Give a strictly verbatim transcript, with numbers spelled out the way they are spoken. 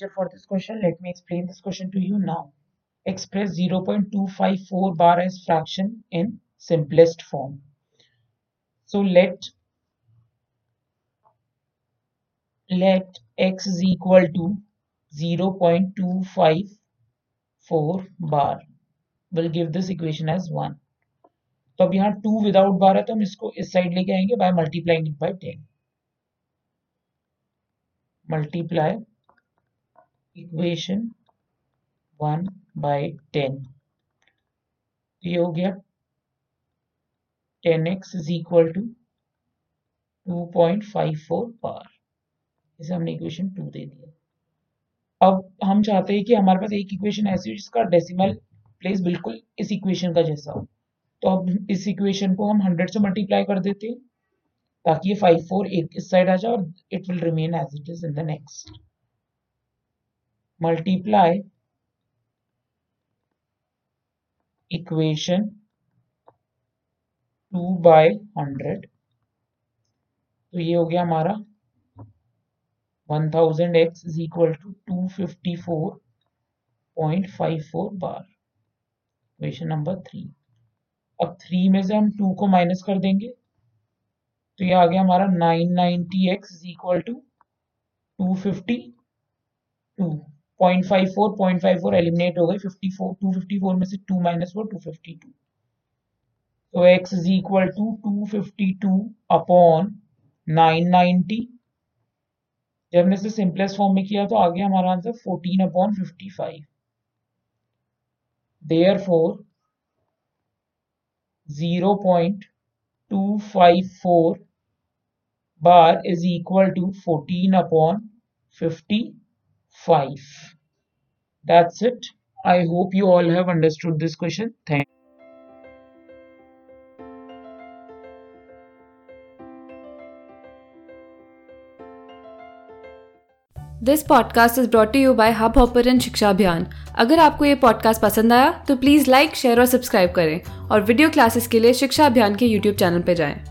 picture for this question. Let me explain this question to you now. Express zero point two five four bar as fraction in simplest form. So let let x is equal to zero point two five four bar. We'll give this equation as one. तो अब यहाँ to without बार है तो हम इसको इस side लेके आएंगे by multiplying it by ten. Multiply equation one by ten. ये हो गया ten x is equal to two point five four bar. इसे हमने इक्वेशन टू दे दिया. अब हम चाहते हैं कि हमारे पास एक इक्वेशन ऐसी हो जिसका डेसिमल प्लेस बिल्कुल इस इक्वेशन का जैसा हो. तो अब इस इक्वेशन को हम हंड्रेड से मल्टीप्लाई कर देते हैं ताकि ये फाइव फोर एक इस साइड आ जाए और it will remain as it is in the next. Multiply equation two by hundred. तो ये हो गया हमारा one thousand x is equal to two fifty four point five four bar. Equation number three. अब three में से हम to को माइनस कर देंगे तो ये आ गया हमारा nine ninety x is equal to two fifty two point five four point five four eliminate हो गए. Fifty four two fifty four में से two minus four two fifty two. तो x is equal to two fifty two upon nine ninety. जब हमने इसे simplest form में किया तो आ गया हमारा answer fourteen upon fifty five. Therefore zero point two five four bar is equal to fourteen upon fifty five. That's it. I hope you all have understood this question. Thank you. This podcast is brought to you by hub hopper and Shiksha Abhiyan. अगर आपको ये podcast पसंद आया तो please like share और subscribe करें और video classes के लिए शिक्षा अभियान के यूट्यूब चैनल पर जाएं.